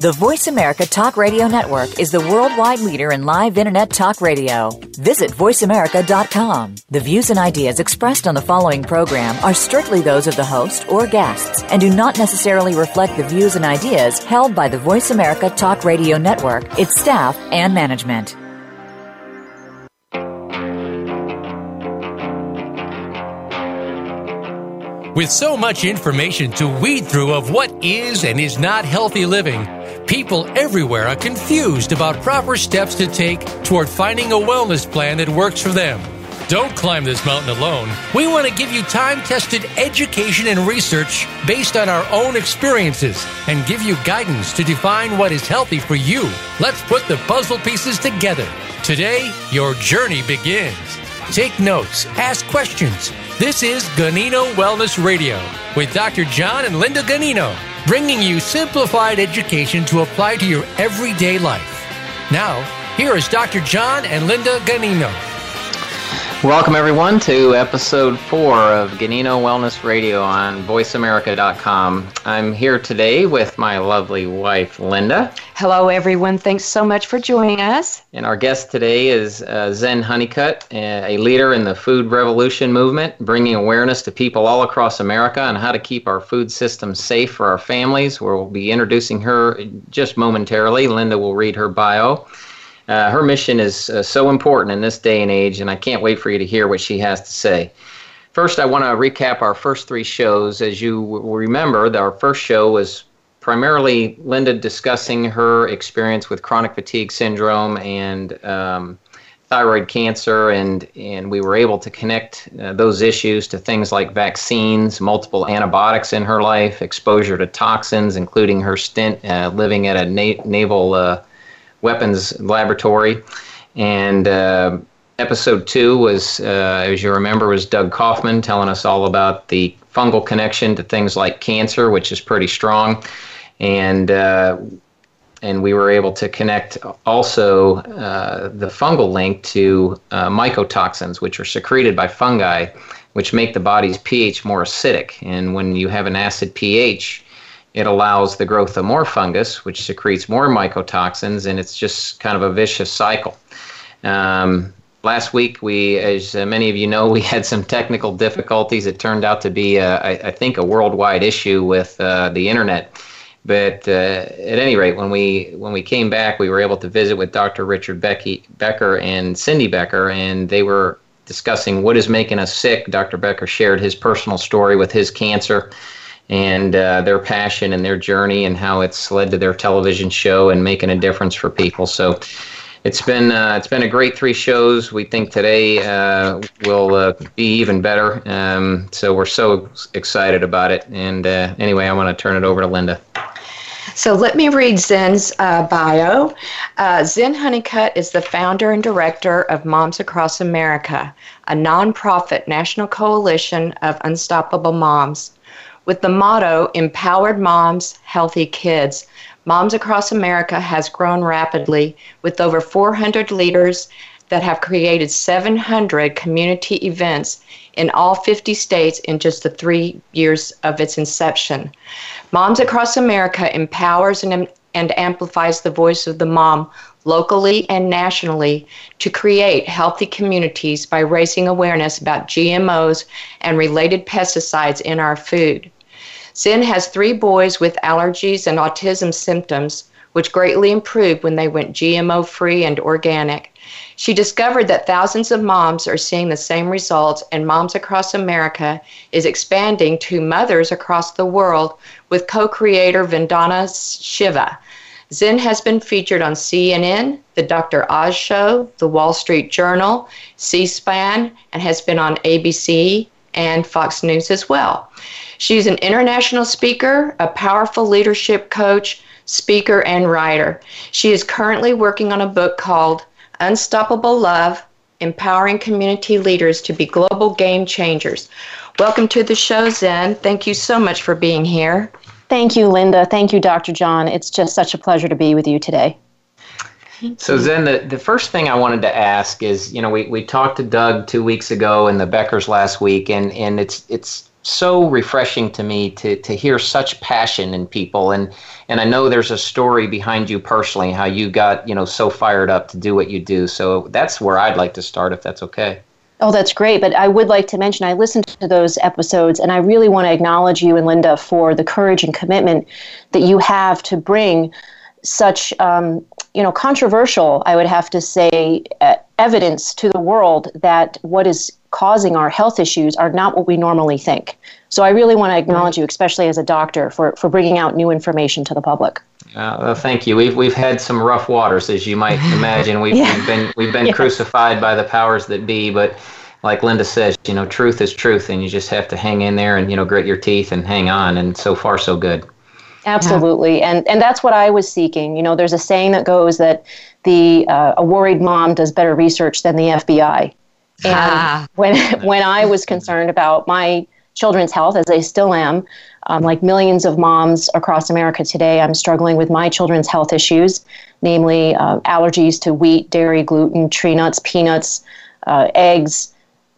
The Voice America Talk Radio Network is the worldwide leader in live Internet talk radio. Visit voiceamerica.com. The views and ideas expressed on the following program are strictly those of the host or guests and do not necessarily reflect the views and ideas held by the Voice America Talk Radio Network, its staff, and management. With so much information to weed through of what is and is not healthy living, people everywhere are confused about proper steps to take toward finding a wellness plan that works for them. Don't climb this mountain alone. We want to give you time-tested education and research based on our own experiences and give you guidance to define what is healthy for you. Let's put the puzzle pieces together. Today, your journey begins. Take notes, ask questions. This is Ganino Wellness Radio with Dr. John and Linda Ganino, bringing you simplified education to apply to your everyday life. Now, here is Dr. John and Linda Ganino. Welcome, everyone, to Episode 4 of Ganino Wellness Radio on VoiceAmerica.com. I'm here today with my lovely wife, Linda. Hello, everyone. Thanks so much for joining us. And our guest today is Zen Honeycutt, a leader in the food revolution movement, bringing awareness to people all across America on how to keep our food system safe for our families. We'll be introducing her just momentarily. Linda will read her bio. Her mission is so important in this day and age, and I can't wait for you to hear what she has to say. First, I want to recap our first three shows. As you remember, our first show was primarily Linda discussing her experience with chronic fatigue syndrome and thyroid cancer, and we were able to connect those issues to things like vaccines, multiple antibiotics in her life, exposure to toxins, including her stint living at a naval weapons laboratory. And episode 2 was, as you remember, was Doug Kaufman telling us all about the fungal connection to things like cancer, which is pretty strong. And we were able to connect also the fungal link to mycotoxins, which are secreted by fungi, which make the body's pH more acidic. And when you have an acid pH, it allows the growth of more fungus, which secretes more mycotoxins, and it's just kind of a vicious cycle. Last week, we, as many of you know, we had some technical difficulties. It turned out to be, I think, a worldwide issue with the Internet. But at any rate, when we came back, we were able to visit with Dr. Richard Becker and Cindy Becker, and they were discussing what is making us sick. Dr. Becker shared his personal story with his cancer, and their passion and their journey and how it's led to their television show and making a difference for people. So it's been a great three shows. We think today will be even better. So we're so excited about it. And anyway, I want to turn it over to Linda. So let me read Zen's bio. Zen Honeycutt is the founder and director of Moms Across America, a nonprofit national coalition of unstoppable moms. With the motto, Empowered Moms, Healthy Kids, Moms Across America has grown rapidly with over 400 leaders that have created 700 community events in all 50 states in just the 3 years of its inception. Moms Across America empowers and amplifies the voice of the mom locally and nationally to create healthy communities by raising awareness about GMOs and related pesticides in our food. Zen has 3 boys with allergies and autism symptoms, which greatly improved when they went GMO-free and organic. She discovered that thousands of moms are seeing the same results, and Moms Across America is expanding to mothers across the world with co-creator Vandana Shiva. Zen has been featured on CNN, The Dr. Oz Show, The Wall Street Journal, C-SPAN, and has been on ABC and Fox News as well. She's an international speaker, a powerful leadership coach, speaker, and writer. She is currently working on a book called Unstoppable Love, Empowering Community Leaders to be Global Game Changers. Welcome to the show, Zen. Thank you so much for being here. Thank you, Linda. Thank you, Dr. John. It's just such a pleasure to be with you today. So Zen, the first thing I wanted to ask is, you know, we talked to Doug 2 weeks ago and the Beckers last week, and it's so refreshing to me to hear such passion in people. And I know there's a story behind you personally, how you got, you know, so fired up to do what you do. So that's where I'd like to start, if that's okay. Oh, that's great. But I would like to mention, I listened to those episodes, and I really want to acknowledge you and Linda for the courage and commitment that you have to bring such, you know, controversial, I would have to say, evidence to the world that what is causing our health issues are not what we normally think. So I really want to acknowledge you, especially as a doctor, for bringing out new information to the public. Well, thank you. We've had some rough waters, as you might imagine. We've been yeah. crucified by the powers that be, but like Linda says, you know, truth is truth, and you just have to hang in there and, you know, grit your teeth and hang on. And so far, so good. Absolutely, yeah. and that's what I was seeking. You know, there's a saying that goes that the a worried mom does better research than the FBI. And when I was concerned about my children's health, as I still am, like millions of moms across America today, I'm struggling with my children's health issues, namely allergies to wheat, dairy, gluten, tree nuts, peanuts, eggs,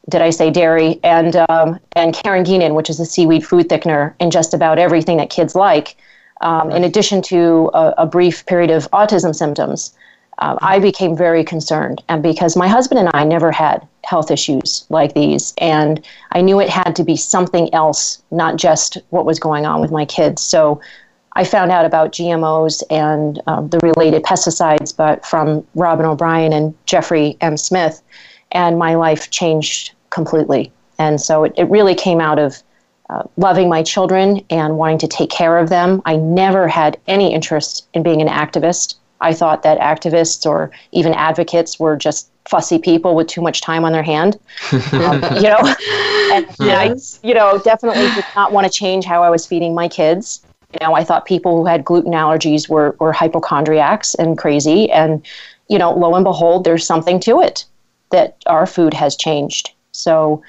did I say dairy, and carrageenan, which is a seaweed food thickener in just about everything that kids like, in addition to a brief period of autism symptoms. I became very concerned, and because my husband and I never had health issues like these, and I knew it had to be something else, not just what was going on with my kids. So I found out about GMOs and the related pesticides, but from Robin O'Brien and Jeffrey M. Smith, and my life changed completely. And so it really came out of loving my children and wanting to take care of them. I never had any interest in being an activist. I thought that activists or even advocates were just fussy people with too much time on their hand. You know, and I, you know, definitely did not want to change how I was feeding my kids. You know, I thought people who had gluten allergies were hypochondriacs and crazy. And, you know, lo and behold, there's something to it, that our food has changed. So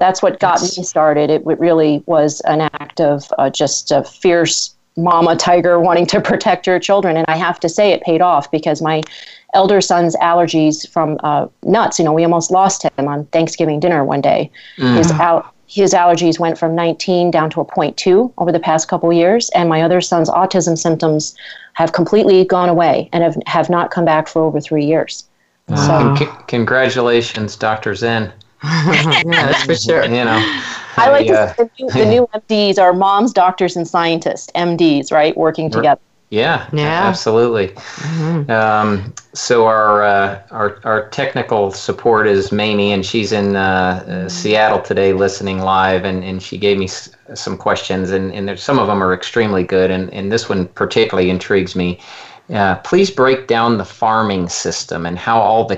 that's what got me started. It really was an act of just a fierce mama tiger wanting to protect your children. And I have to say it paid off, because my elder son's allergies from nuts, you know, we almost lost him on Thanksgiving dinner one day. His allergies went from 19 down to a 0.2 over the past couple of years. And my other son's autism symptoms have completely gone away and have not come back for over 3 years. Wow. So, congratulations, Dr. Zen. Yeah, that's for sure. You know, I like to say the new MDs are moms, doctors, and scientists. MDs, right, working together. Yeah, absolutely. Mm-hmm. So our technical support is Mamie, and she's in Seattle today, listening live, and she gave me some questions, and some of them are extremely good, and this one particularly intrigues me. Please break down the farming system and how all the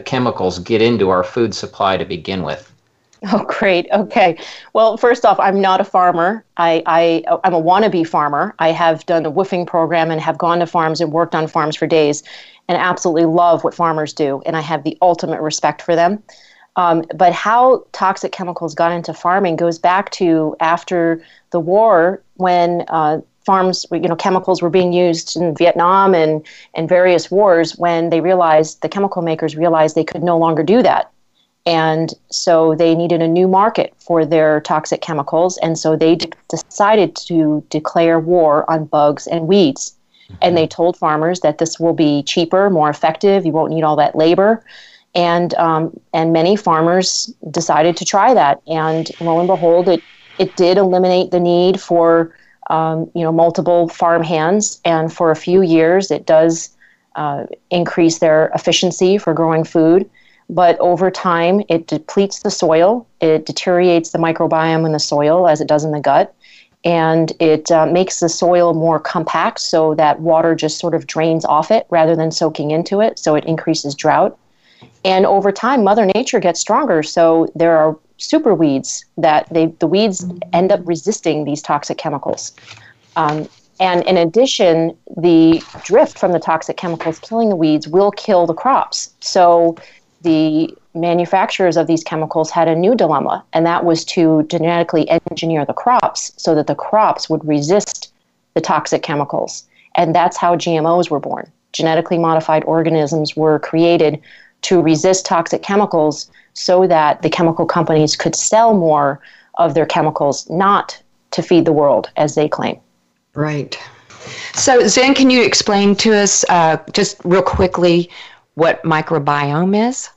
chemicals get into our food supply to begin with. Oh, great. Okay. Well, first off, I'm not a farmer. I'm a wannabe farmer. I have done a woofing program and have gone to farms and worked on farms for days, and absolutely love what farmers do, and I have the ultimate respect for them. But how toxic chemicals got into farming goes back to after the war, when farms, you know, chemicals were being used in Vietnam and various wars, when they realized, the chemical makers realized, they could no longer do that. And so they needed a new market for their toxic chemicals. And so they decided to declare war on bugs and weeds. And they told farmers that this will be cheaper, more effective, you won't need all that labor. And many farmers decided to try that. And lo and behold, it did eliminate the need for you know, multiple farm hands, and for a few years it does increase their efficiency for growing food, but over time it depletes the soil, it deteriorates the microbiome in the soil as it does in the gut, and it makes the soil more compact so that water just sort of drains off it rather than soaking into it, so it increases drought. And over time, Mother Nature gets stronger, so there are super weeds that the weeds end up resisting these toxic chemicals. And in addition, the drift from the toxic chemicals killing the weeds will kill the crops. So the manufacturers of these chemicals had a new dilemma, and that was to genetically engineer the crops so that the crops would resist the toxic chemicals. And that's how GMOs were born. genetically modified organisms were created to resist toxic chemicals so that the chemical companies could sell more of their chemicals, not to feed the world, as they claim. Right. So, Zen, can you explain to us just real quickly what microbiome is?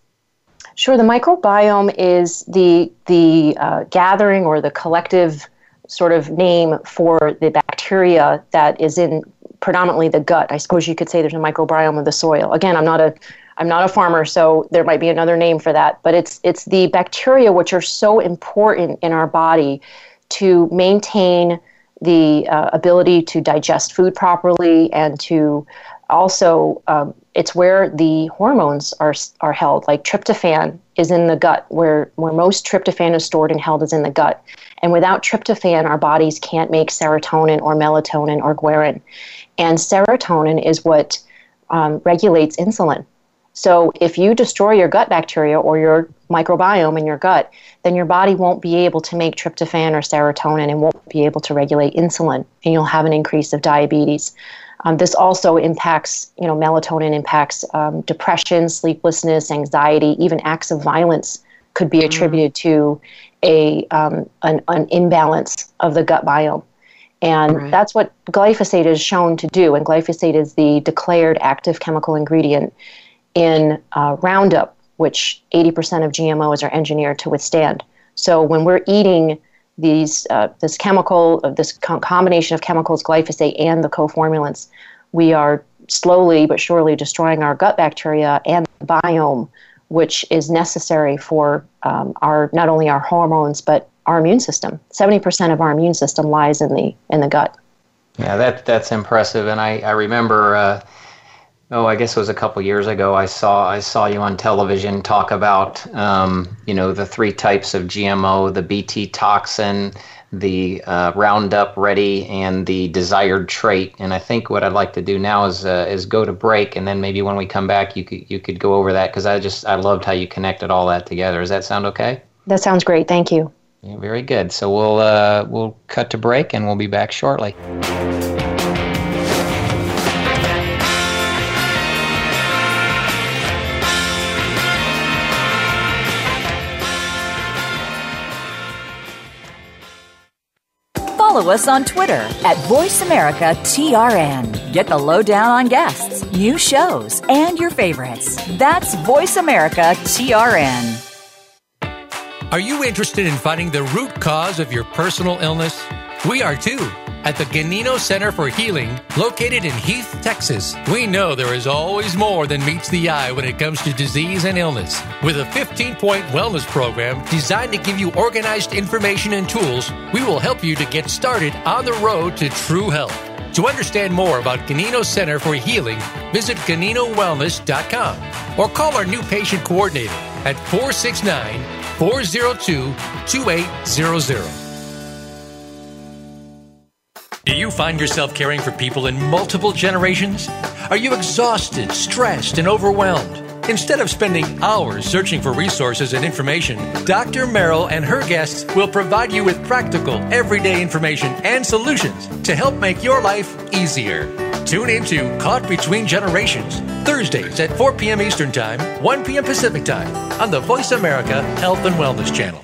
Sure. The microbiome is the gathering or the collective sort of name for the bacteria that is in predominantly the gut. I suppose you could say there's a microbiome of the soil. Again, I'm not a farmer, so there might be another name for that. But it's the bacteria which are so important in our body to maintain the ability to digest food properly, and to also it's where the hormones are held. Like tryptophan is in the gut, where most tryptophan is stored and held is in the gut. And without tryptophan, our bodies can't make serotonin or melatonin or ghrelin. And serotonin is what regulates insulin. So if you destroy your gut bacteria or your microbiome in your gut, then your body won't be able to make tryptophan or serotonin and won't be able to regulate insulin, and you'll have an increase of diabetes. This also impacts, melatonin impacts depression, sleeplessness, anxiety, even acts of violence could be attributed to an imbalance of the gut biome. And right. That's what glyphosate is shown to do, and glyphosate is the declared active chemical ingredient in Roundup, which 80% of GMOs are engineered to withstand. So when we're eating these combination of chemicals, glyphosate and the co-formulants, we are slowly but surely destroying our gut bacteria and the biome, which is necessary for not only our hormones but our immune system. 70% of our immune system lies in the gut. Yeah, that's impressive. And I remember. I guess it was a couple years ago. I saw you on television talk about the three types of GMO: the Bt toxin, the Roundup Ready, and the desired trait. And I think what I'd like to do now is go to break, and then maybe when we come back, you could go over that, because I loved how you connected all that together. Does that sound okay? That sounds great. Thank you. Yeah, very good. So we'll cut to break, and we'll be back shortly. Follow us on Twitter at VoiceAmericaTRN. Get the lowdown on guests, new shows, and your favorites. That's VoiceAmericaTRN. Are you interested in finding the root cause of your personal illness? We are too. At the Ganino Center for Healing, located in Heath, Texas, we know there is always more than meets the eye when it comes to disease and illness. With a 15-point wellness program designed to give you organized information and tools, we will help you to get started on the road to true health. To understand more about Ganino Center for Healing, visit GaninoWellness.com or call our new patient coordinator at 469-402-2800. Do you find yourself caring for people in multiple generations? Are you exhausted, stressed, and overwhelmed? Instead of spending hours searching for resources and information, Dr. Merrill and her guests will provide you with practical, everyday information and solutions to help make your life easier. Tune into Caught Between Generations, Thursdays at 4 p.m. Eastern Time, 1 p.m. Pacific Time, on the Voice America Health and Wellness Channel.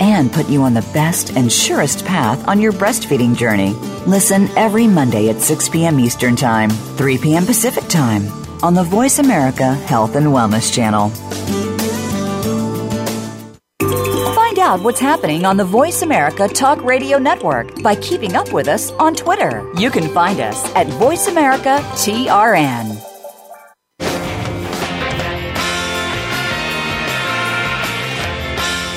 and put you on the best and surest path on your breastfeeding journey. Listen every Monday at 6 p.m. Eastern Time, 3 p.m. Pacific Time on the Voice America Health and Wellness Channel. Find out what's happening on the Voice America Talk Radio Network by keeping up with us on Twitter. You can find us at VoiceAmericaTRN.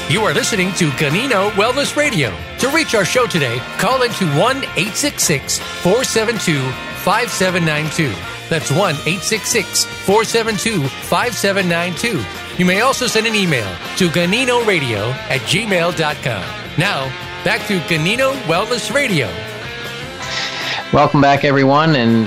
You are listening to Ganino Wellness Radio. To reach our show today, call into 1-866-472-5792. That's 1-866-472-5792. You may also send an email to GaninoRadio@gmail.com. Now, back to Ganino Wellness Radio. Welcome back, everyone, and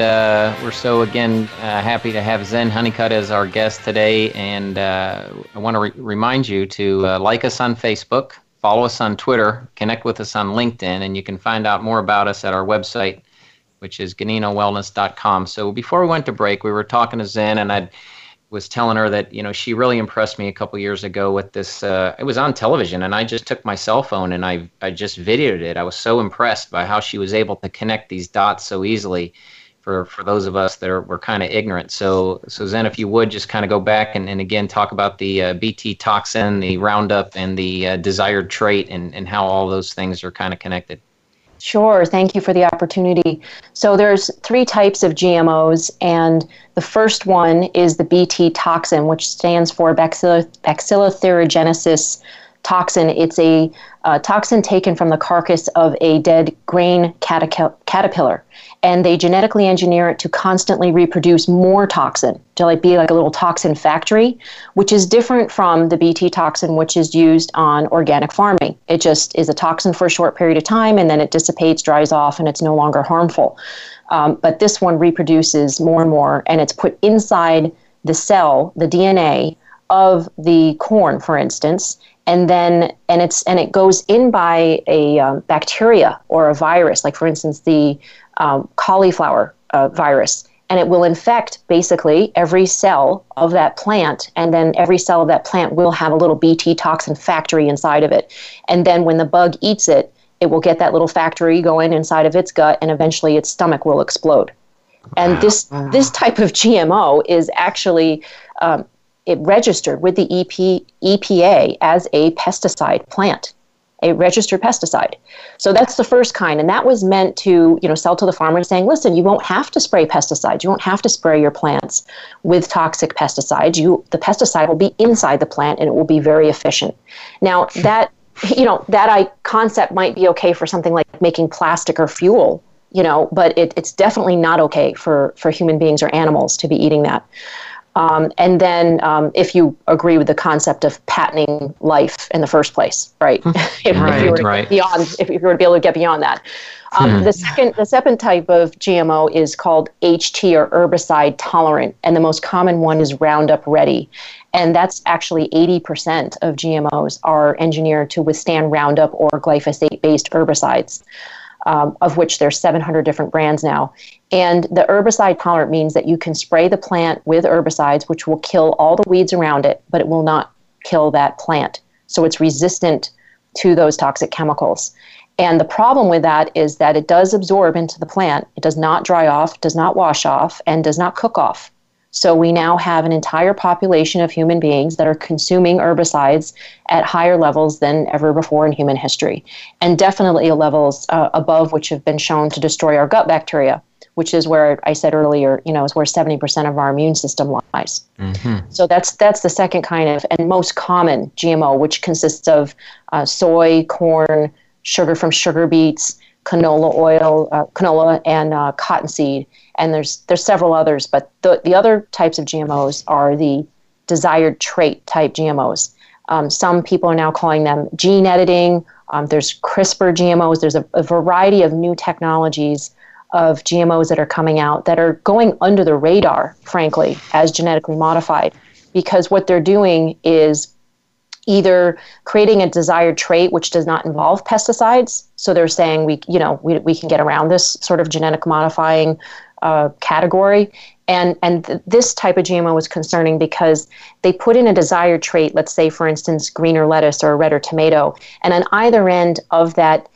we're so, again, happy to have Zen Honeycutt as our guest today, and I want to remind you to like us on Facebook, follow us on Twitter, connect with us on LinkedIn, and you can find out more about us at our website, which is GaninoWellness.com. So before we went to break, we were talking to Zen, and I was telling her that, you know, she really impressed me a couple years ago with this. It was on television, and I just took my cell phone and I just videoed it. I was so impressed by how she was able to connect these dots so easily for those of us that were kind of ignorant. So Zen, if you would just kind of go back and again talk about the Bt toxin, the Roundup, and the desired trait, and how all those things are kind of connected. Sure. Thank you for the opportunity. So there's three types of GMOs, and the first one is the Bt toxin, which stands for Bacillus thuringiensis toxin. It's a toxin taken from the carcass of a dead grain caterpillar, and they genetically engineer it to constantly reproduce more toxin, to be like a little toxin factory, which is different from the Bt toxin, which is used on organic farming. It just is a toxin for a short period of time, and then it dissipates, dries off, and it's no longer harmful. But this one reproduces more and more, and it's put inside the cell, the DNA, of the corn, for instance, and it goes in by a bacteria or a virus, like for instance the cauliflower virus, and it will infect basically every cell of that plant, and then every cell of that plant will have a little Bt toxin factory inside of it, and then when the bug eats it, it will get that little factory going inside of its gut, and eventually its stomach will explode. And this type of GMO is actually it registered with the EPA as a pesticide plant, a registered pesticide. So that's the first kind, and that was meant to, sell to the farmer saying, listen, you won't have to spray pesticides. You won't have to spray your plants with toxic pesticides. The pesticide will be inside the plant, and it will be very efficient. Now, that, that concept might be okay for something like making plastic or fuel, but it's definitely not okay for human beings or animals to be eating that. And then if you agree with the concept of patenting life in the first place, right? If you were to be able to get beyond that. The second type of GMO is called HT, or herbicide tolerant, and the most common one is Roundup Ready. And that's actually 80% of GMOs are engineered to withstand Roundup or glyphosate-based herbicides, of which there's 700 different brands now. And the herbicide tolerant means that you can spray the plant with herbicides, which will kill all the weeds around it, but it will not kill that plant. So it's resistant to those toxic chemicals. And the problem with that is that it does absorb into the plant. It does not dry off, does not wash off, and does not cook off. So we now have an entire population of human beings that are consuming herbicides at higher levels than ever before in human history, and definitely levels above which have been shown to destroy our gut bacteria, which is where I said earlier, is where 70% of our immune system lies. Mm-hmm. So that's the second kind of and most common GMO, which consists of soy, corn, sugar from sugar beets, canola, and cottonseed. And there's several others, but the other types of GMOs are the desired trait type GMOs. Some people are now calling them gene editing. There's CRISPR GMOs. There's a variety of new technologies of GMOs that are coming out that are going under the radar, frankly, as genetically modified, because what they're doing is either creating a desired trait which does not involve pesticides. So they're saying we can get around this sort of genetic modifying category. And this type of GMO was concerning because they put in a desired trait, let's say, for instance, greener lettuce or a redder tomato, and on either end of that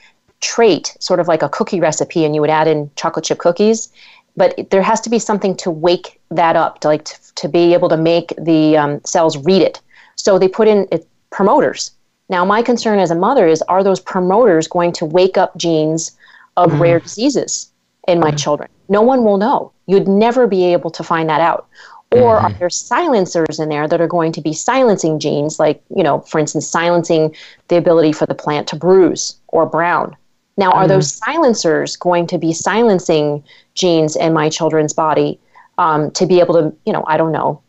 trait, sort of like a cookie recipe, and you would add in chocolate chip cookies, but there has to be something to wake that up, to be able to make the cells read it. So they put in promoters. Now, my concern as a mother is, are those promoters going to wake up genes of rare diseases in my children? No one will know. You'd never be able to find that out. Or are there silencers in there that are going to be silencing genes, like, for instance, silencing the ability for the plant to bruise or brown? Now, are those silencers going to be silencing genes in my children's body to be able to,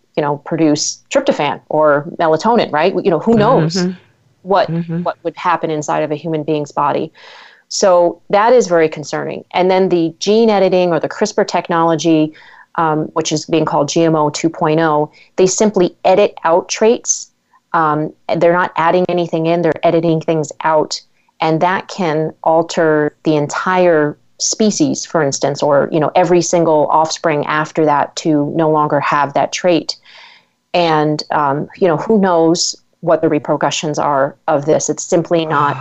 produce tryptophan or melatonin, right? Who knows what would happen inside of a human being's body. So that is very concerning. And then the gene editing or the CRISPR technology, which is being called GMO 2.0, they simply edit out traits. They're not adding anything in, they're editing things out. And that can alter the entire species, for instance, or every single offspring after that to no longer have that trait. And who knows what the repercussions are of this? It's simply not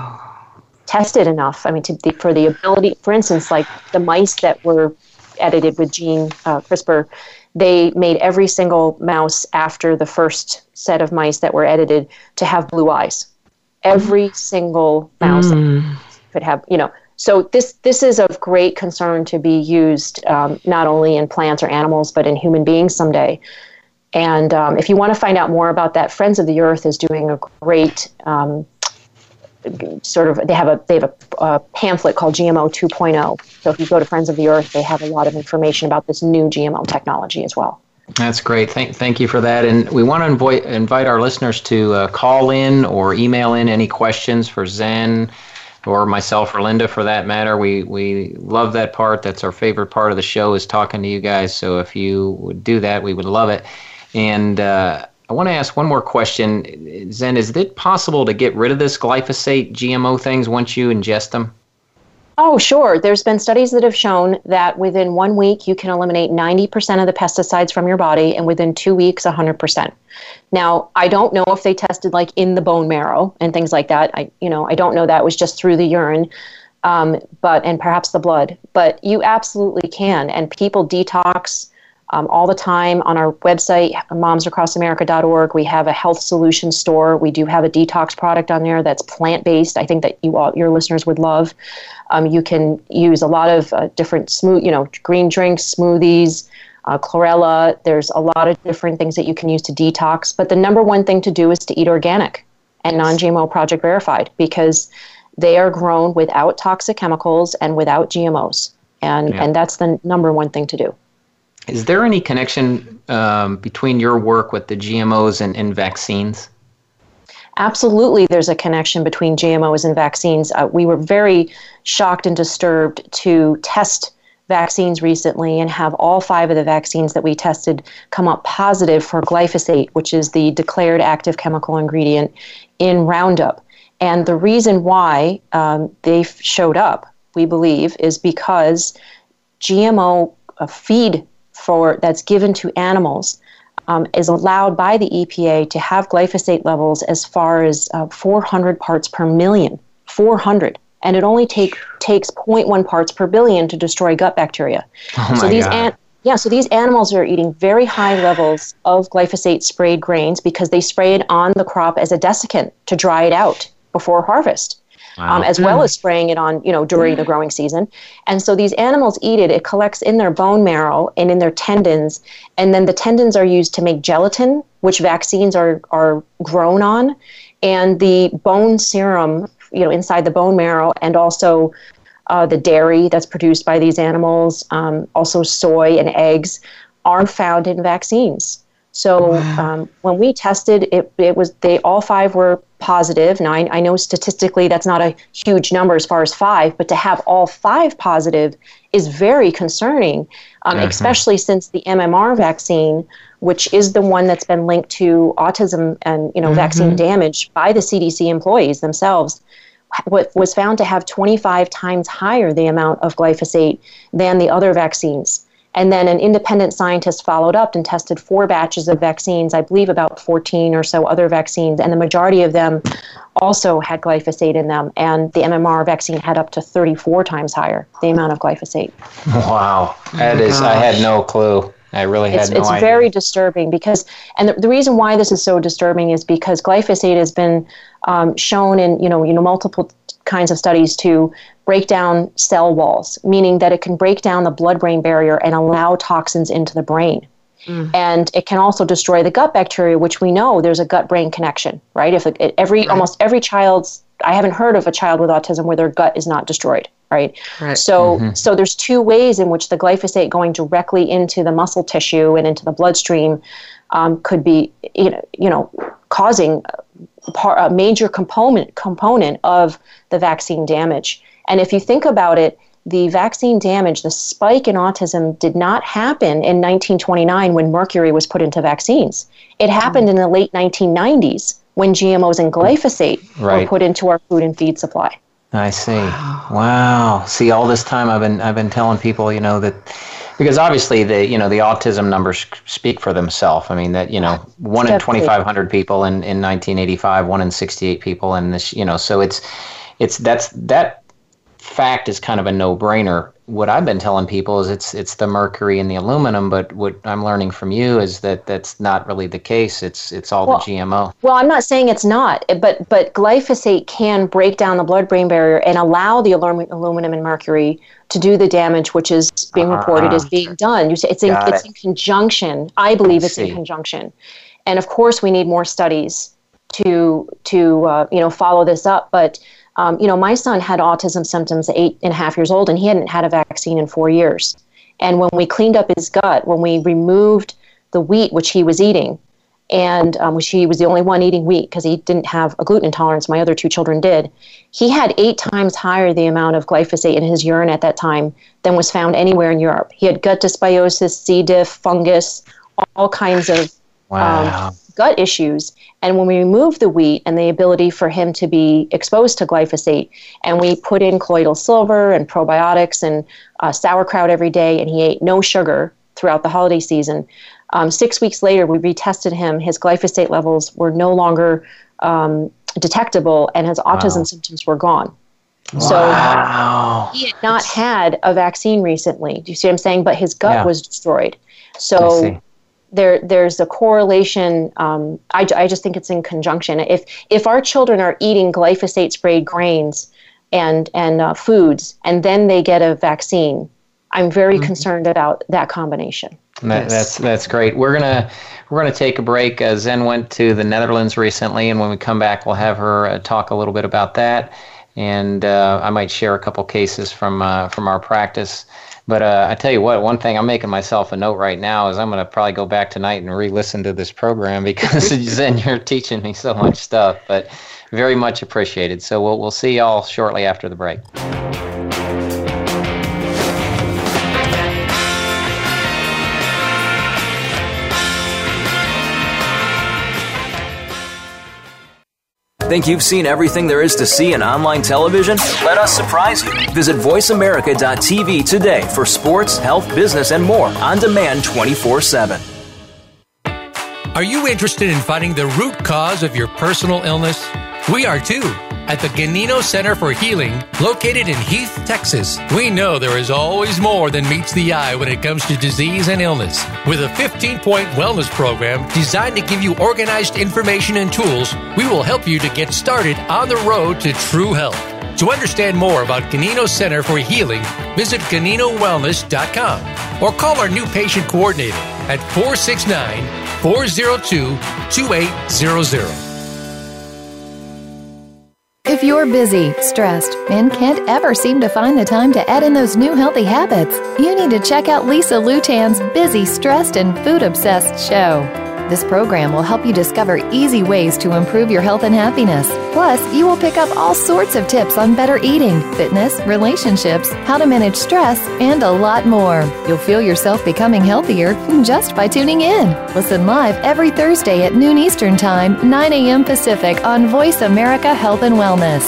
tested enough. I mean, for the ability, for instance, like the mice that were edited with gene CRISPR, they made every single mouse after the first set of mice that were edited to have blue eyes. Every single mouse could have, So this is of great concern to be used not only in plants or animals, but in human beings someday. And if you want to find out more about that, Friends of the Earth is doing a great they have a pamphlet called GMO 2.0. So if you go to Friends of the Earth, they have a lot of information about this new GMO technology as well. That's great. Thank you for that. And we want to invite our listeners to call in or email in any questions for Zen or myself or Linda, for that matter. We love that part. That's our favorite part of the show, is talking to you guys. So if you would do that, we would love it. And I want to ask one more question. Zen, is it possible to get rid of this glyphosate GMO things once you ingest them? Oh, sure. There's been studies that have shown that within 1 week, you can eliminate 90% of the pesticides from your body, and within 2 weeks, 100%. Now, I don't know if they tested like in the bone marrow and things like that. I don't know. That was just through the urine, and perhaps the blood. But you absolutely can, and people detox all the time. On our website, momsacrossamerica.org, we have a health solution store. We do have a detox product on there that's plant-based. I think that your listeners would love. You can use a lot of different green drinks, smoothies, chlorella. There's a lot of different things that you can use to detox. But the number one thing to do is to eat organic and non-GMO Project Verified, because they are grown without toxic chemicals and without GMOs. And that's the number one thing to do. Is there any connection between your work with the GMOs and vaccines? Absolutely, there's a connection between GMOs and vaccines. We were very shocked and disturbed to test vaccines recently and have all 5 of the vaccines that we tested come up positive for glyphosate, which is the declared active chemical ingredient in Round-Up. And the reason why they showed up, we believe, is because GMO feed that's given to animals is allowed by the EPA to have glyphosate levels as far as 400 parts per million, 400. And it only takes 0.1 parts per billion to destroy gut bacteria. Oh my God. So these animals are eating very high levels of glyphosate sprayed grains because they spray it on the crop as a desiccant to dry it out before harvest. Wow. As well as spraying it on, during the growing season. And so these animals eat it. It collects in their bone marrow and in their tendons. And then the tendons are used to make gelatin, which vaccines are grown on. And the bone serum, inside the bone marrow, and also the dairy that's produced by these animals, also soy and eggs, are found in vaccines. So when we tested, all 5 were positive. Now, I know statistically that's not a huge number as far as 5, but to have all 5 positive is very concerning, especially since the MMR vaccine, which is the one that's been linked to autism and vaccine damage by the CDC employees themselves, was found to have 25 times higher the amount of glyphosate than the other vaccines. And then an independent scientist followed up and tested 4 batches of vaccines, I believe about 14 or so other vaccines, and the majority of them also had glyphosate in them. And the MMR vaccine had up to 34 times higher the amount of glyphosate. Wow. I had no clue. I really had no idea. It's very disturbing because, and the reason why this is so disturbing is because glyphosate has been shown in multiple kinds of studies to break down cell walls, meaning that it can break down the blood-brain barrier and allow toxins into the brain. And it can also destroy the gut bacteria, which we know there's a gut-brain connection, right? Almost every child's, I haven't heard of a child with autism where their gut is not destroyed. right? So there's two ways in which the glyphosate going directly into the muscle tissue and into the bloodstream could be, causing a major component of the vaccine damage. And if you think about it, the vaccine damage, the spike in autism did not happen in 1929 when mercury was put into vaccines. It happened in the late 1990s when GMOs and glyphosate were put into our food and feed supply. I see. Wow. See, all this time I've been telling people, that because obviously the autism numbers speak for themselves. I mean that, one in 2,500 people in 1985, one in 68 people in this, so that fact is kind of a no-brainer. What I've been telling people is it's the mercury and the aluminum, but what I'm learning from you is that that's not really the case. It's all the GMO. Well, I'm not saying it's not, but glyphosate can break down the blood-brain barrier and allow the aluminum and mercury to do the damage, which is being reported as being done. It's in conjunction. I believe it's in conjunction, and of course we need more studies to follow this up, but. My son had autism symptoms at 8.5 years old, and he hadn't had a vaccine in 4 years. And when we cleaned up his gut, when we removed the wheat, which he was eating, and which he was the only one eating wheat because he didn't have a gluten intolerance, my other two children did, he had 8 times higher the amount of glyphosate in his urine at that time than was found anywhere in Europe. He had gut dysbiosis, C. diff, fungus, all kinds of gut issues. And when we removed the wheat and the ability for him to be exposed to glyphosate, and we put in colloidal silver and probiotics and sauerkraut every day, and he ate no sugar throughout the holiday season, 6 weeks later we retested him. His glyphosate levels were no longer detectable, and his autism symptoms were gone. So he had not had a vaccine recently. Do you see what I'm saying? But his gut was destroyed. So there's a correlation. I just think it's in conjunction. If our children are eating glyphosate sprayed grains and foods, and then they get a vaccine, I'm very concerned about that combination. That's great. We're gonna take a break. Zen went to the Netherlands recently, and when we come back, we'll have her talk a little bit about that, and I might share a couple cases from our practice. But I tell you what, one thing I'm making myself a note right now is I'm going to probably go back tonight and re-listen to this program because Zen, you're teaching me so much stuff, but very much appreciated. So we'll see y'all shortly after the break. Think you've seen everything there is to see in online television? Let us surprise you. Visit voiceamerica.tv today for sports, health, business, and more on demand 24/7. Are you interested in finding the root cause of your personal illness? We are too. At the Ganino Center for Healing, located in Heath, Texas, we know there is always more than meets the eye when it comes to disease and illness. With a 15-point wellness program designed to give you organized information and tools, we will help you to get started on the road to true health. To understand more about Ganino Center for Healing, visit GaninoWellness.com or call our new patient coordinator at 469-402-2800. If you're busy, stressed, and can't ever seem to find the time to add in those new healthy habits, you need to check out Lisa Lutan's Busy, Stressed, and Food Obsessed show. This program will help you discover easy ways to improve your health and happiness. Plus, you will pick up all sorts of tips on better eating, fitness, relationships, how to manage stress, and a lot more. You'll feel yourself becoming healthier just by tuning in. Listen live every Thursday at noon Eastern Time, 9 a.m. Pacific on Voice America Health and Wellness.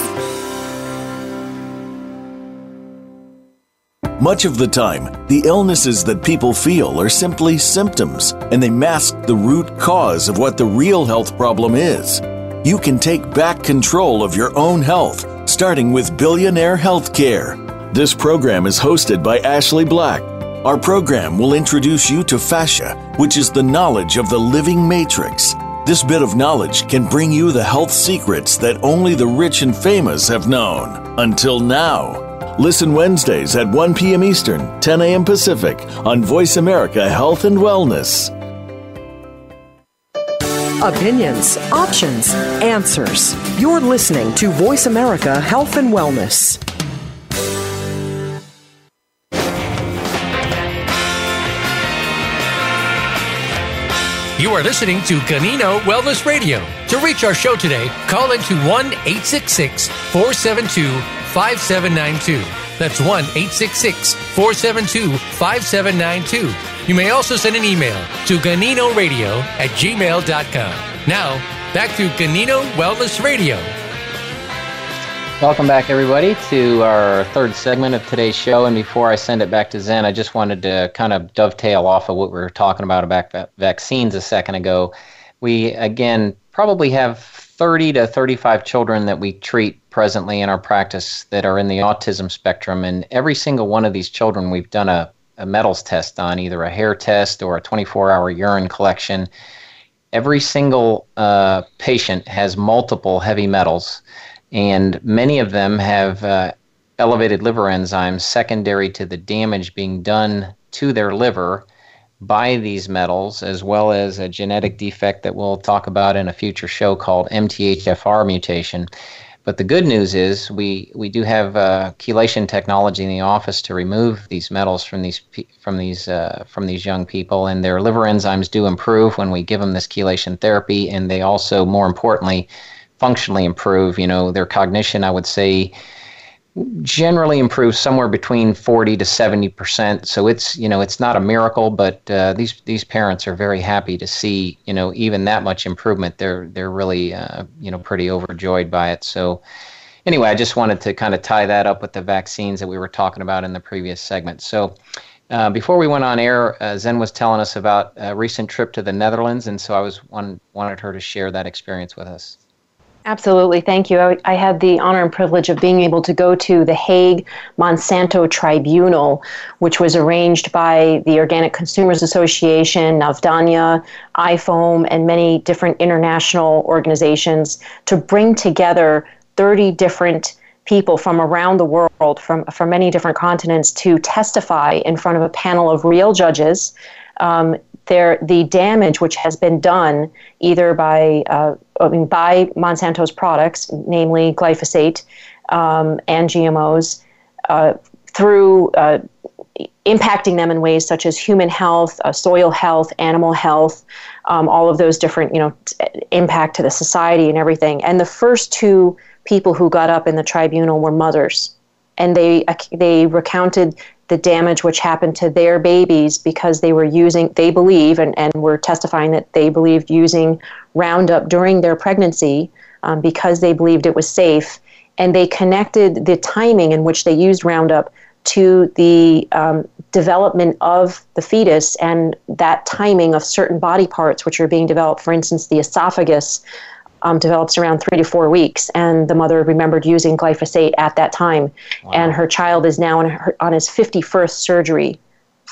Much of the time, the illnesses that people feel are simply symptoms, and they mask the root cause of what the real health problem is. You can take back control of your own health, starting with Billionaire Healthcare. This program is hosted by Ashley Black. Our program will introduce you to fascia, which is the knowledge of the living matrix. This bit of knowledge can bring you the health secrets that only the rich and famous have known. Until now. Listen Wednesdays at 1 p.m. Eastern, 10 a.m. Pacific on Voice America Health and Wellness. Opinions, options, answers. You're listening to Voice America Health and Wellness. You are listening to Ganino Wellness Radio. To reach our show today, call into 1-866-472-5792. That's 1-866-472-5792. You may also send an email to GaninoRadio@gmail.com. Now, back to Ganino Wellness Radio. Welcome back, everybody, to our third segment of today's show. And before I send it back to Zen, I just wanted to kind of dovetail off of what we were talking about vaccines a second ago. We, again, probably have 30 to 35 children that we treat presently in our practice that are in the autism spectrum. And every single one of these children we've done a metals test on, either a hair test or a 24-hour urine collection. Every single patient has multiple heavy metals. And many of them have elevated liver enzymes secondary to the damage being done to their liver by these metals, as well as a genetic defect that we'll talk about in a future show called MTHFR mutation. But the good news is we do have chelation technology in the office to remove these metals from these young people, and their liver enzymes do improve when we give them this chelation therapy, and they also, more importantly, functionally improve. You know, their cognition, I would say, generally improves somewhere between 40 to 70%. So it's, you know, it's not a miracle, but these parents are very happy to see, you know, even that much improvement. They're really you know, pretty overjoyed by it. So anyway, I just wanted to kind of tie that up with the vaccines that we were talking about in the previous segment. So before we went on air, Zen was telling us about a recent trip to the Netherlands, and so I wanted her to share that experience with us. Absolutely. Thank you. I had the honor and privilege of being able to go to the Hague-Monsanto Tribunal, which was arranged by the Organic Consumers Association, Navdanya, iFoam, and many different international organizations to bring together 30 different people from around the world, from many different continents, to testify in front of a panel of real judges. The damage which has been done either by Monsanto's products, namely glyphosate and GMOs, through impacting them in ways such as human health, soil health, animal health, all of those different, you know, impact to the society and everything. And the first two people who got up in the tribunal were mothers, and they recounted the damage which happened to their babies because they were using, they believe, and were testifying that they believed using Roundup during their pregnancy because they believed it was safe. And they connected the timing in which they used Roundup to the development of the fetus and that timing of certain body parts which are being developed. For instance, the esophagus develops around 3 to 4 weeks, and the mother remembered using glyphosate at that time. Wow. And her child is now on his 51st surgery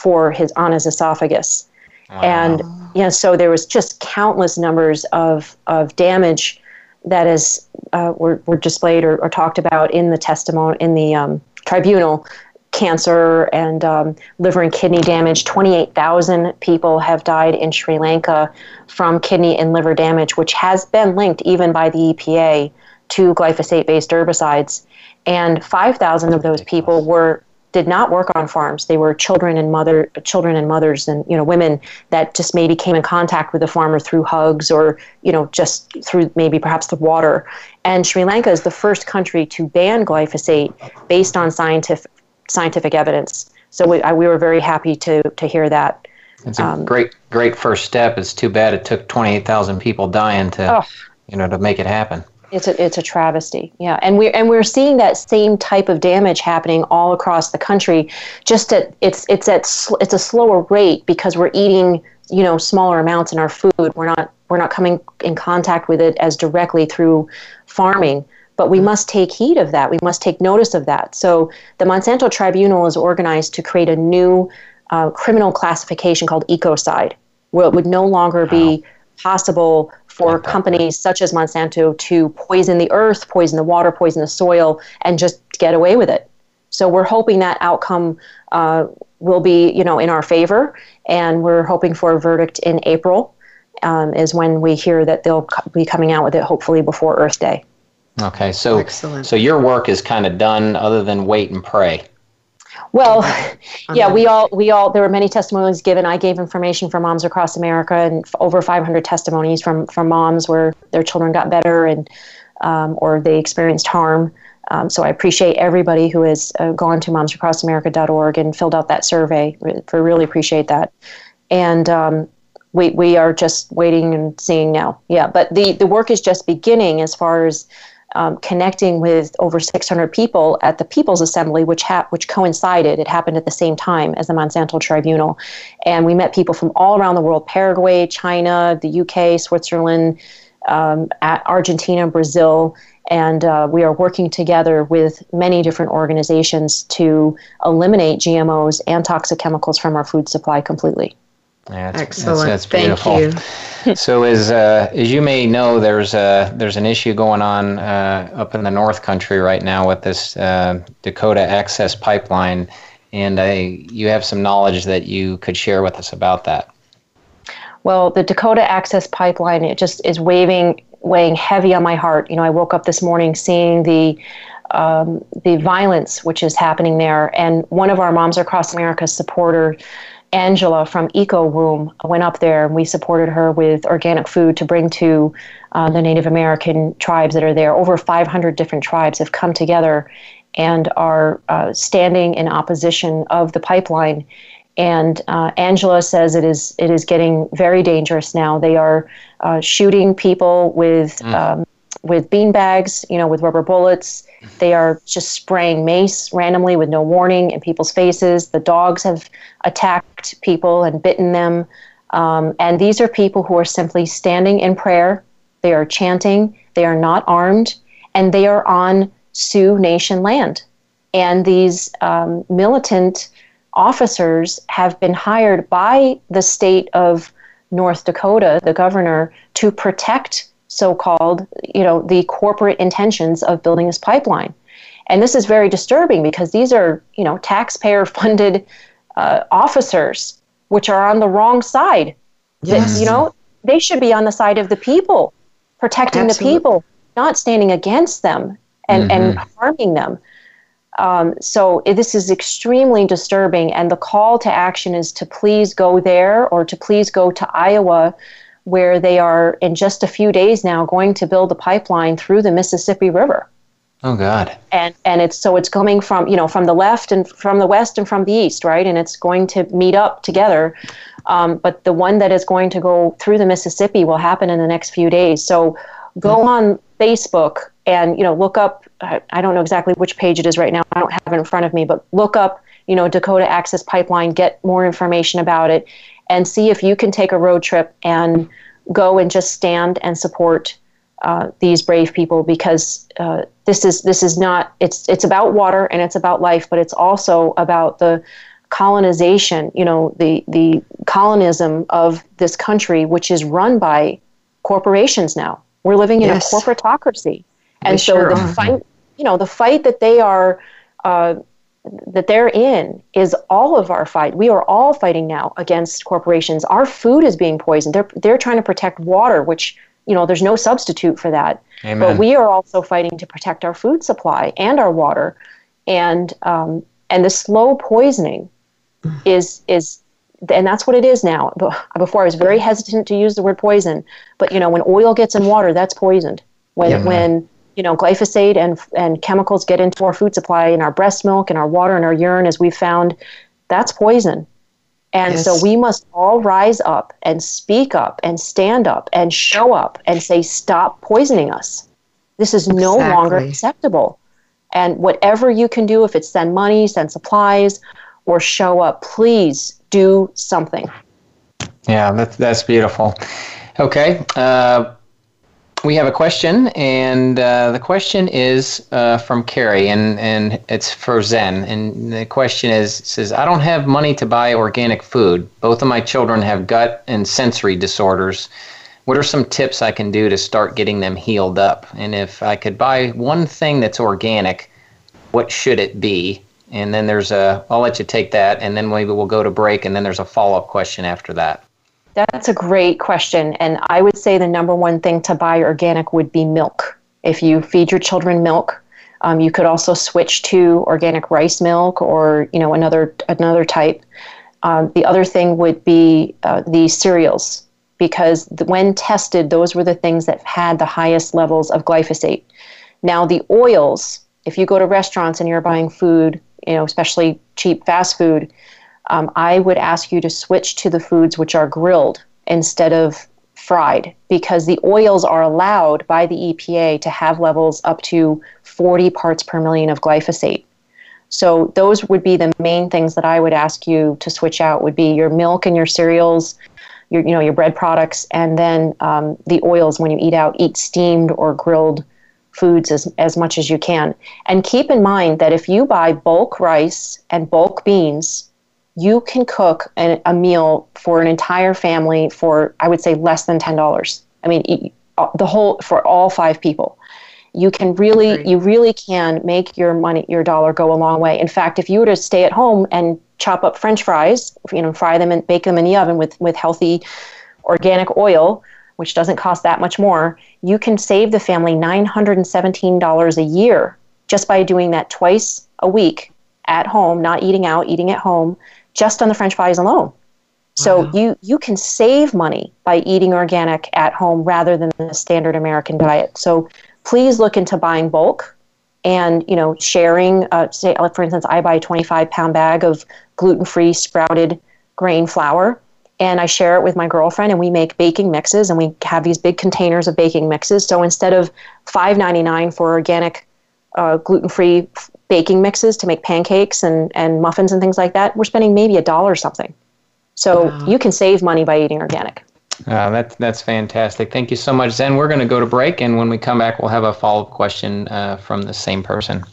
on his esophagus. Wow. And you know, so there was just countless numbers of damage that is were displayed or talked about in the testimony in the tribunal. Cancer and liver and kidney damage. 28,000 people have died in Sri Lanka from kidney and liver damage, which has been linked even by the EPA to glyphosate-based herbicides. And 5,000 of those people did not work on farms. They were children and mothers, and you know, women that just maybe came in contact with the farmer through hugs or, you know, just through maybe perhaps the water. And Sri Lanka is the first country to ban glyphosate based on scientific evidence. So we were very happy to hear that. It's a great first step. It's too bad it took 28,000 people dying to make it happen. It's a travesty. Yeah, and we're seeing that same type of damage happening all across the country. Just that it's a slower rate because we're eating, you know, smaller amounts in our food. We're not coming in contact with it as directly through farming. But we must take heed of that. We must take notice of that. So the Monsanto Tribunal is organized to create a new criminal classification called ecocide, where it would no longer be possible for companies such as Monsanto to poison the earth, poison the water, poison the soil, and just get away with it. So we're hoping that outcome will be, you know, in our favor, and we're hoping for a verdict in April is when we hear that they'll be coming out with it, hopefully before Earth Day. Okay, so excellent. So your work is kind of done other than wait and pray. Well, yeah, we all, there were many testimonies given. I gave information from Moms Across America, and over 500 testimonies from moms where their children got better and or they experienced harm. So I appreciate everybody who has gone to momsacrossamerica.org and filled out that survey. I really appreciate that. And we are just waiting and seeing now. Yeah, but the work is just beginning as far as connecting with over 600 people at the People's Assembly, which coincided. It happened at the same time as the Monsanto Tribunal. And we met people from all around the world, Paraguay, China, the UK, Switzerland, Argentina, Brazil. And we are working together with many different organizations to eliminate GMOs and toxic chemicals from our food supply completely. Yeah, excellent. That's beautiful. Thank you. So as you may know, there's an issue going on up in the North Country right now with this Dakota Access Pipeline, and you have some knowledge that you could share with us about that. Well, the Dakota Access Pipeline, it just is weighing heavy on my heart. You know, I woke up this morning seeing the violence which is happening there, and one of our Moms Across America supporter, Angela from EcoWoom, went up there, and we supported her with organic food to bring to the Native American tribes that are there. Over 500 different tribes have come together and are standing in opposition of the pipeline. And Angela says it is getting very dangerous now. They are shooting people with bean bags, you know, with rubber bullets. They are just spraying mace randomly with no warning in people's faces. The dogs have attacked people and bitten them. And these are people who are simply standing in prayer. They are chanting. They are not armed. And they are on Sioux Nation land. And these militant officers have been hired by the state of North Dakota, the governor, to protect so-called, you know, the corporate intentions of building this pipeline. And this is very disturbing because these are, you know, taxpayer-funded officers, which are on the wrong side. Yes. You know, they should be on the side of the people, protecting Absolutely. The people, not standing against them and harming them. So this is extremely disturbing. And the call to action is to please go there, or to please go to Iowa, where they are in just a few days now going to build a pipeline through the Mississippi River. Oh God! And it's coming from, you know, from the left and from the west and from the east, right? And it's going to meet up together. But the one that is going to go through the Mississippi will happen in the next few days. So go on Facebook and, you know, look up. I don't know exactly which page it is right now. I don't have it in front of me, but look up, you know, Dakota Access Pipeline. Get more information about it. And see if you can take a road trip and go and just stand and support these brave people, because this is not, it's about water and it's about life, but it's also about the colonization, you know, the colonism of this country, which is run by corporations now. We're living in Yes. a corporatocracy, and the fight, you know, the fight that they are. That they're in is all of our fight. We are all fighting now against corporations. Our food is being poisoned. They're trying to protect water, which, you know, there's no substitute for that. Amen. But we are also fighting to protect our food supply and our water, and the slow poisoning is and that's what it is now. Before I was very hesitant to use the word poison, but you know, when oil gets in water, that's poisoned. When you know, glyphosate and chemicals get into our food supply, in our breast milk and our water and our urine, as we found, that's poison. And yes. so we must all rise up and speak up and stand up and show up and say, stop poisoning us. This is no Exactly. longer acceptable. And whatever you can do, if it's send money, send supplies, or show up, please do something. Yeah, that's beautiful. Okay. We have a question, and the question is from Carrie, and it's for Zen. And the question is, it says, I don't have money to buy organic food. Both of my children have gut and sensory disorders. What are some tips I can do to start getting them healed up? And if I could buy one thing that's organic, what should it be? And then I'll let you take that, and then maybe we'll go to break, and then there's a follow-up question after that. That's a great question, and I would say the number one thing to buy organic would be milk. If you feed your children milk, You could also switch to organic rice milk or, you know, another type. The other thing would be the cereals, because when tested, those were the things that had the highest levels of glyphosate. Now the oils, if you go to restaurants and you're buying food, you know, especially cheap fast food, I would ask you to switch to the foods which are grilled instead of fried, because the oils are allowed by the EPA to have levels up to 40 parts per million of glyphosate. So those would be the main things that I would ask you to switch out, would be your milk and your cereals, your bread products, and then the oils when you eat out. Eat steamed or grilled foods as much as you can. And keep in mind that if you buy bulk rice and bulk beans, you can cook a meal for an entire family for, I would say, less than $10. I mean, for all 5 people. You can really, can make your dollar go a long way. In fact, if you were to stay at home and chop up French fries, fry them and bake them in the oven with healthy organic oil, which doesn't cost that much more, you can save the family $917 a year just by doing that twice a week at home, not eating out, eating at home, just on the French fries alone. So you can save money by eating organic at home rather than the standard American diet. So please look into buying bulk and, sharing, say, for instance, I buy a 25-pound bag of gluten-free sprouted grain flour, and I share it with my girlfriend, and we make baking mixes, and we have these big containers of baking mixes. So instead of $5.99 for organic gluten-free baking mixes to make pancakes and muffins and things like that, we're spending maybe $1 or something. So you can save money by eating organic. That's fantastic. Thank you so much, Zen. We're going to go to break, and when we come back, we'll have a follow-up question from the same person.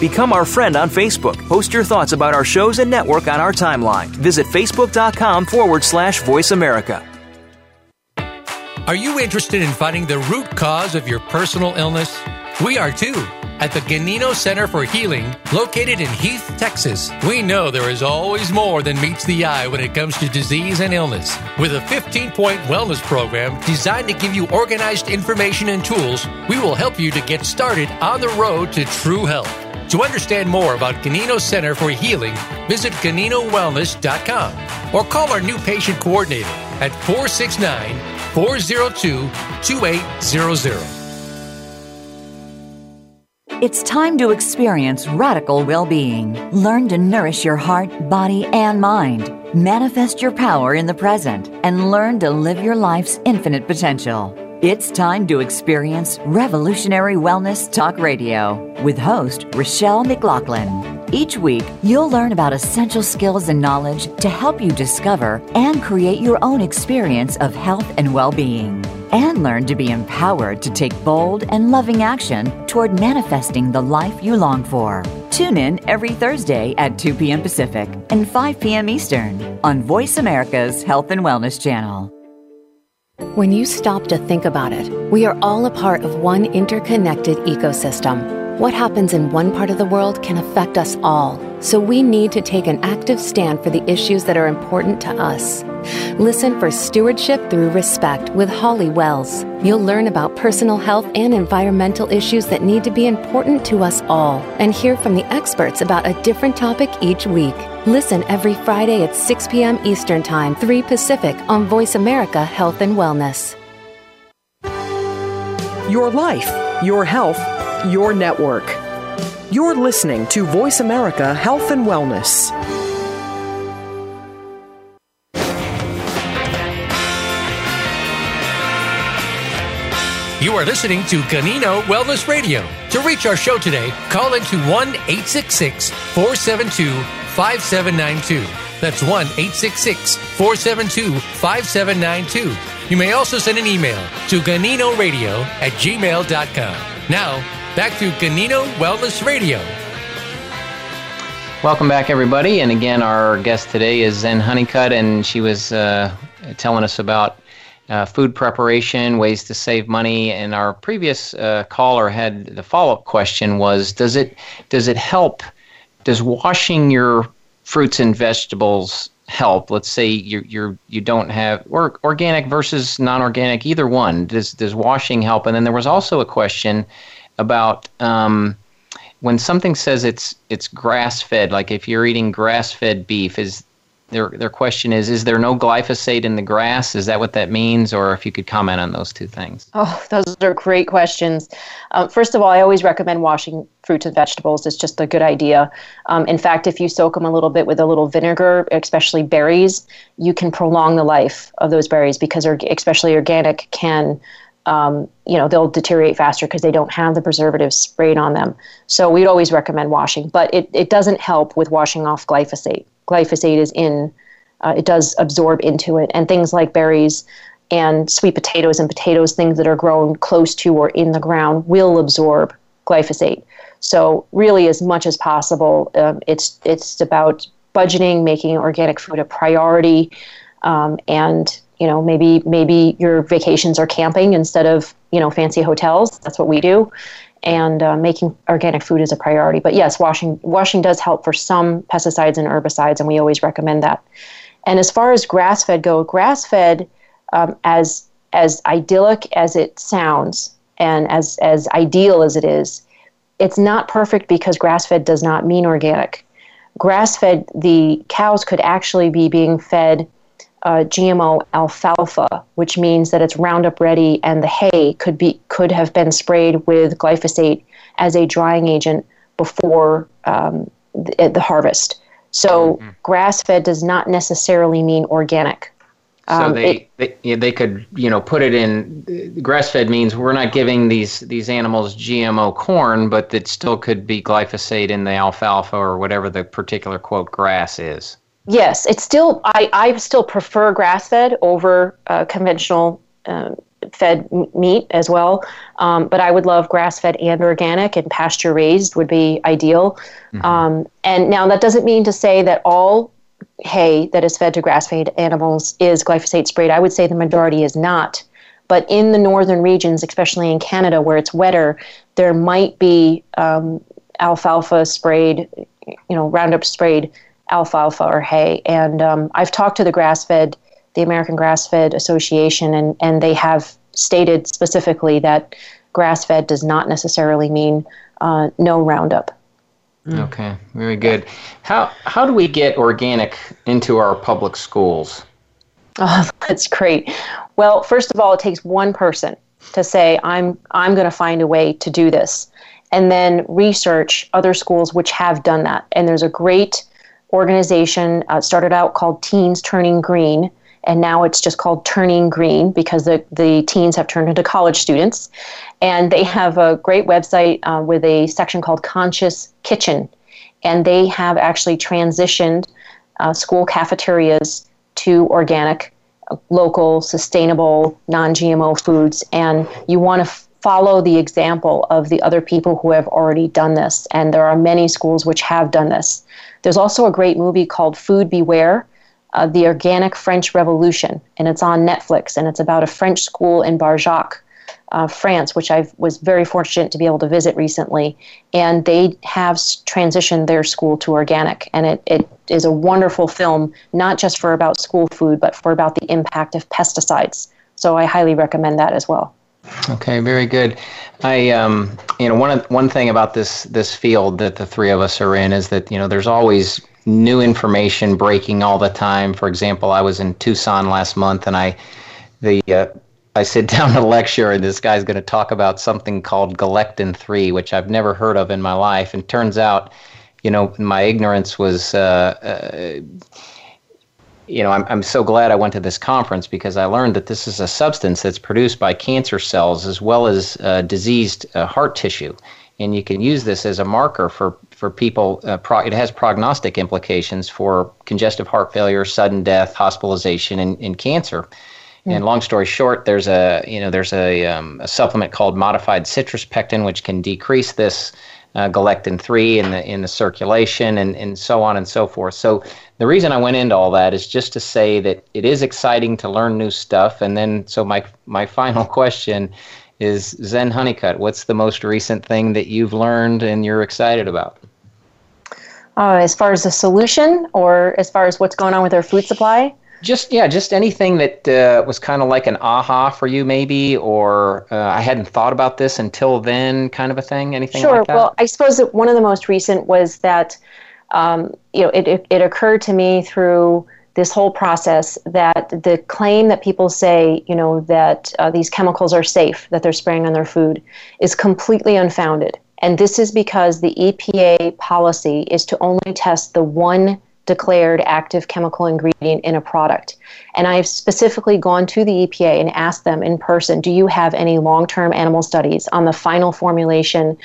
Become our friend on Facebook. Post your thoughts about our shows and network on our timeline. Visit Facebook.com/Voice America. Are you interested in finding the root cause of your personal illness? We are too. At the Ganino Center for Healing, located in Heath, Texas, we know there is always more than meets the eye when it comes to disease and illness. With a 15-point wellness program designed to give you organized information and tools, we will help you to get started on the road to true health. To understand more about Ganino Center for Healing, visit GaninoWellness.com or call our new patient coordinator at 469-402-2800. It's time to experience radical well-being. Learn to nourish your heart, body, and mind. Manifest your power in the present and learn to live your life's infinite potential. It's time to experience Revolutionary Wellness Talk Radio with host Rochelle McLaughlin. Each week, you'll learn about essential skills and knowledge to help you discover and create your own experience of health and well-being, and learn to be empowered to take bold and loving action toward manifesting the life you long for. Tune in every Thursday at 2 p.m. Pacific and 5 p.m. Eastern on Voice America's Health and Wellness Channel. When you stop to think about it, we are all a part of one interconnected ecosystem. What happens in one part of the world can affect us all, so we need to take an active stand for the issues that are important to us. Listen for Stewardship Through Respect with Holly Wells. You'll learn about personal health and environmental issues that need to be important to us all, and hear from the experts about a different topic each week. Listen every Friday at 6 p.m. Eastern Time, 3 Pacific on Voice America Health and Wellness. Your life, your health, your network. You're listening to Voice America Health and Wellness. You are listening to Ganino Wellness Radio. To reach our show today, call into 1-866-472-5792. That's 1-866-472-5792. You may also send an email to GaninoRadio@gmail.com. Now, back to Ganino Wellness Radio. Welcome back, everybody. And again, our guest today is Zen Honeycutt, and she was telling us about food preparation, ways to save money, and our previous caller had the follow-up question was, does it help does washing your fruits and vegetables help? Let's say you don't have, or organic versus non-organic, either one. Does washing help? And then there was also a question about when something says it's grass-fed, like if you're eating grass-fed beef, their question is there no glyphosate in the grass? Is that what that means? Or if you could comment on those two things. Oh, those are great questions. First of all, I always recommend washing fruits and vegetables. It's just a good idea. In fact, if you soak them a little bit with a little vinegar, especially berries, you can prolong the life of those berries because especially organic can, they'll deteriorate faster because they don't have the preservatives sprayed on them. So we'd always recommend washing, but it doesn't help with washing off glyphosate. Glyphosate is it does absorb into it. And things like berries and sweet potatoes and potatoes, things that are grown close to or in the ground, will absorb glyphosate. So really, as much as possible, it's about budgeting, making organic food a priority, and maybe your vacations are camping instead of fancy hotels. That's what we do. And making organic food is a priority. But yes, washing does help for some pesticides and herbicides, and we always recommend that. And as far as grass-fed go, grass-fed, as idyllic as it sounds and as ideal as it is, it's not perfect because grass-fed does not mean organic. Grass-fed, the cows could actually be being fed GMO alfalfa, which means that it's Roundup ready, and the hay could have been sprayed with glyphosate as a drying agent before the harvest. So grass-fed does not necessarily mean organic. So they could put it in grass-fed means we're not giving these animals GMO corn, but it still could be glyphosate in the alfalfa or whatever the particular quote grass is. Yes, it's still. I still prefer grass-fed over conventional fed meat as well, but I would love grass-fed and organic, and pasture-raised would be ideal. Mm-hmm. And now that doesn't mean to say that all hay that is fed to grass-fed animals is glyphosate sprayed. I would say the majority is not, but in the northern regions, especially in Canada where it's wetter, there might be alfalfa sprayed, Roundup sprayed alfalfa or hay. And I've talked to the American Grass-Fed Association, and they have stated specifically that grass-fed does not necessarily mean no Roundup. Okay, very good. How do we get organic into our public schools? Oh, that's great. Well, first of all, it takes one person to say, I'm going to find a way to do this, and then research other schools which have done that. And there's a great organization started out called Teens Turning Green, and now it's just called Turning Green because the teens have turned into college students. And they have a great website with a section called Conscious Kitchen, and they have actually transitioned school cafeterias to organic, local, sustainable, non-GMO foods. And you want to follow the example of the other people who have already done this, and there are many schools which have done this. There's also a great movie called Food Beware, The Organic French Revolution, and it's on Netflix, and it's about a French school in Barjac, France, which I was very fortunate to be able to visit recently, and they have transitioned their school to organic, and it is a wonderful film, not just for about school food, but for about the impact of pesticides. So I highly recommend that as well. Okay, very good. I, one thing about this field that the three of us are in is that there's always new information breaking all the time. For example, I was in Tucson last month, and I sit down to lecture, and this guy's going to talk about something called Galectin-3, which I've never heard of in my life. And turns out, my ignorance was. I'm so glad I went to this conference because I learned that this is a substance that's produced by cancer cells as well as diseased heart tissue. And you can use this as a marker for people. It has prognostic implications for congestive heart failure, sudden death, hospitalization, and cancer. Yeah. And long story short, there's a supplement called modified citrus pectin, which can decrease this Galectin-3 in the circulation and so on and so forth. So the reason I went into all that is just to say that it is exciting to learn new stuff. And then, so my final question is, Zen Honeycutt, what's the most recent thing that you've learned and you're excited about? As far as the solution, or as far as what's going on with our food supply? Just anything that was kind of like an aha for you, maybe, or I hadn't thought about this until then, kind of a thing. Anything like that? Sure. Well, I suppose that one of the most recent was that it occurred to me through this whole process that the claim that people say, that these chemicals are safe, that they're spraying on their food, is completely unfounded. And this is because the EPA policy is to only test the one declared active chemical ingredient in a product. And I've specifically gone to the EPA and asked them in person, do you have any long-term animal studies on the final formulation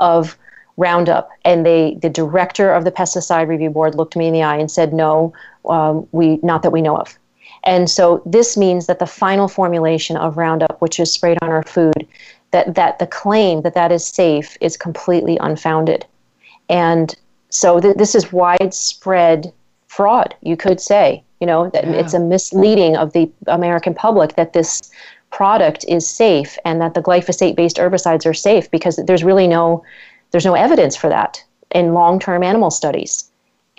of Roundup? And the director of the Pesticide Review Board looked me in the eye and said, no, not that we know of. And so this means that the final formulation of Roundup, which is sprayed on our food, that the claim that is safe is completely unfounded. And so this is widespread fraud, you could say. It's a misleading of the American public that this product is safe and that the glyphosate-based herbicides are safe, because there's really no evidence for that in long-term animal studies.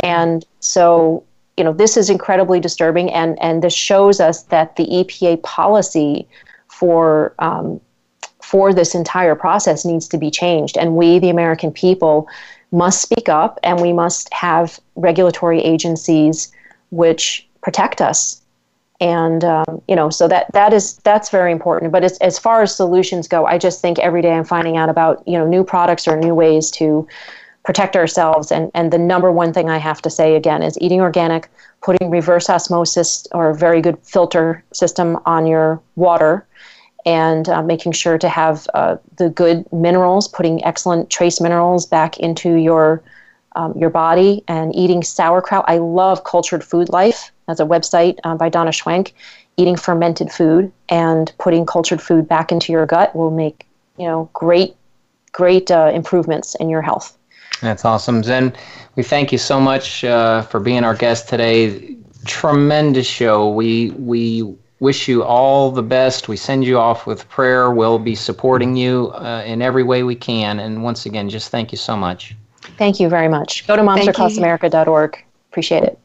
And so, this is incredibly disturbing, and this shows us that the EPA policy for this entire process needs to be changed. And we, the American people, must speak up, and we must have regulatory agencies which protect us. And, so that's very important. But as far as solutions go, I just think every day I'm finding out about, new products or new ways to protect ourselves. And the number one thing I have to say again is eating organic, putting reverse osmosis or a very good filter system on your water, and making sure to have the good minerals, putting excellent trace minerals back into your body, and eating sauerkraut. I love Cultured Food Life. That's a website by Donna Schwenk. Eating fermented food and putting cultured food back into your gut will make great improvements in your health. That's awesome, Zen. We thank you so much for being our guest today. Tremendous show. We wish you all the best. We send you off with prayer. We'll be supporting you in every way we can. And once again, just thank you so much. Thank you very much. Go to momsacrossamerica.org. Appreciate it.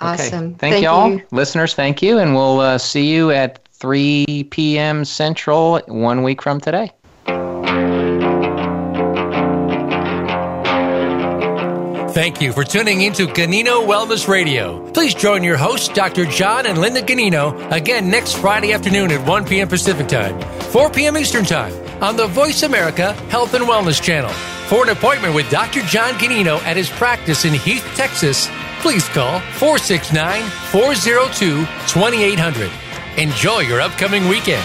Awesome. Okay. Thank you all. Listeners, thank you. And we'll see you at 3 p.m. Central 1 week from today. Thank you for tuning into Ganino Wellness Radio. Please join your hosts, Dr. John and Linda Ganino, again next Friday afternoon at 1 p.m. Pacific Time, 4 p.m. Eastern Time, on the Voice America Health and Wellness Channel. For an appointment with Dr. John Ganino at his practice in Heath, Texas, please call 469-402-2800. Enjoy your upcoming weekend.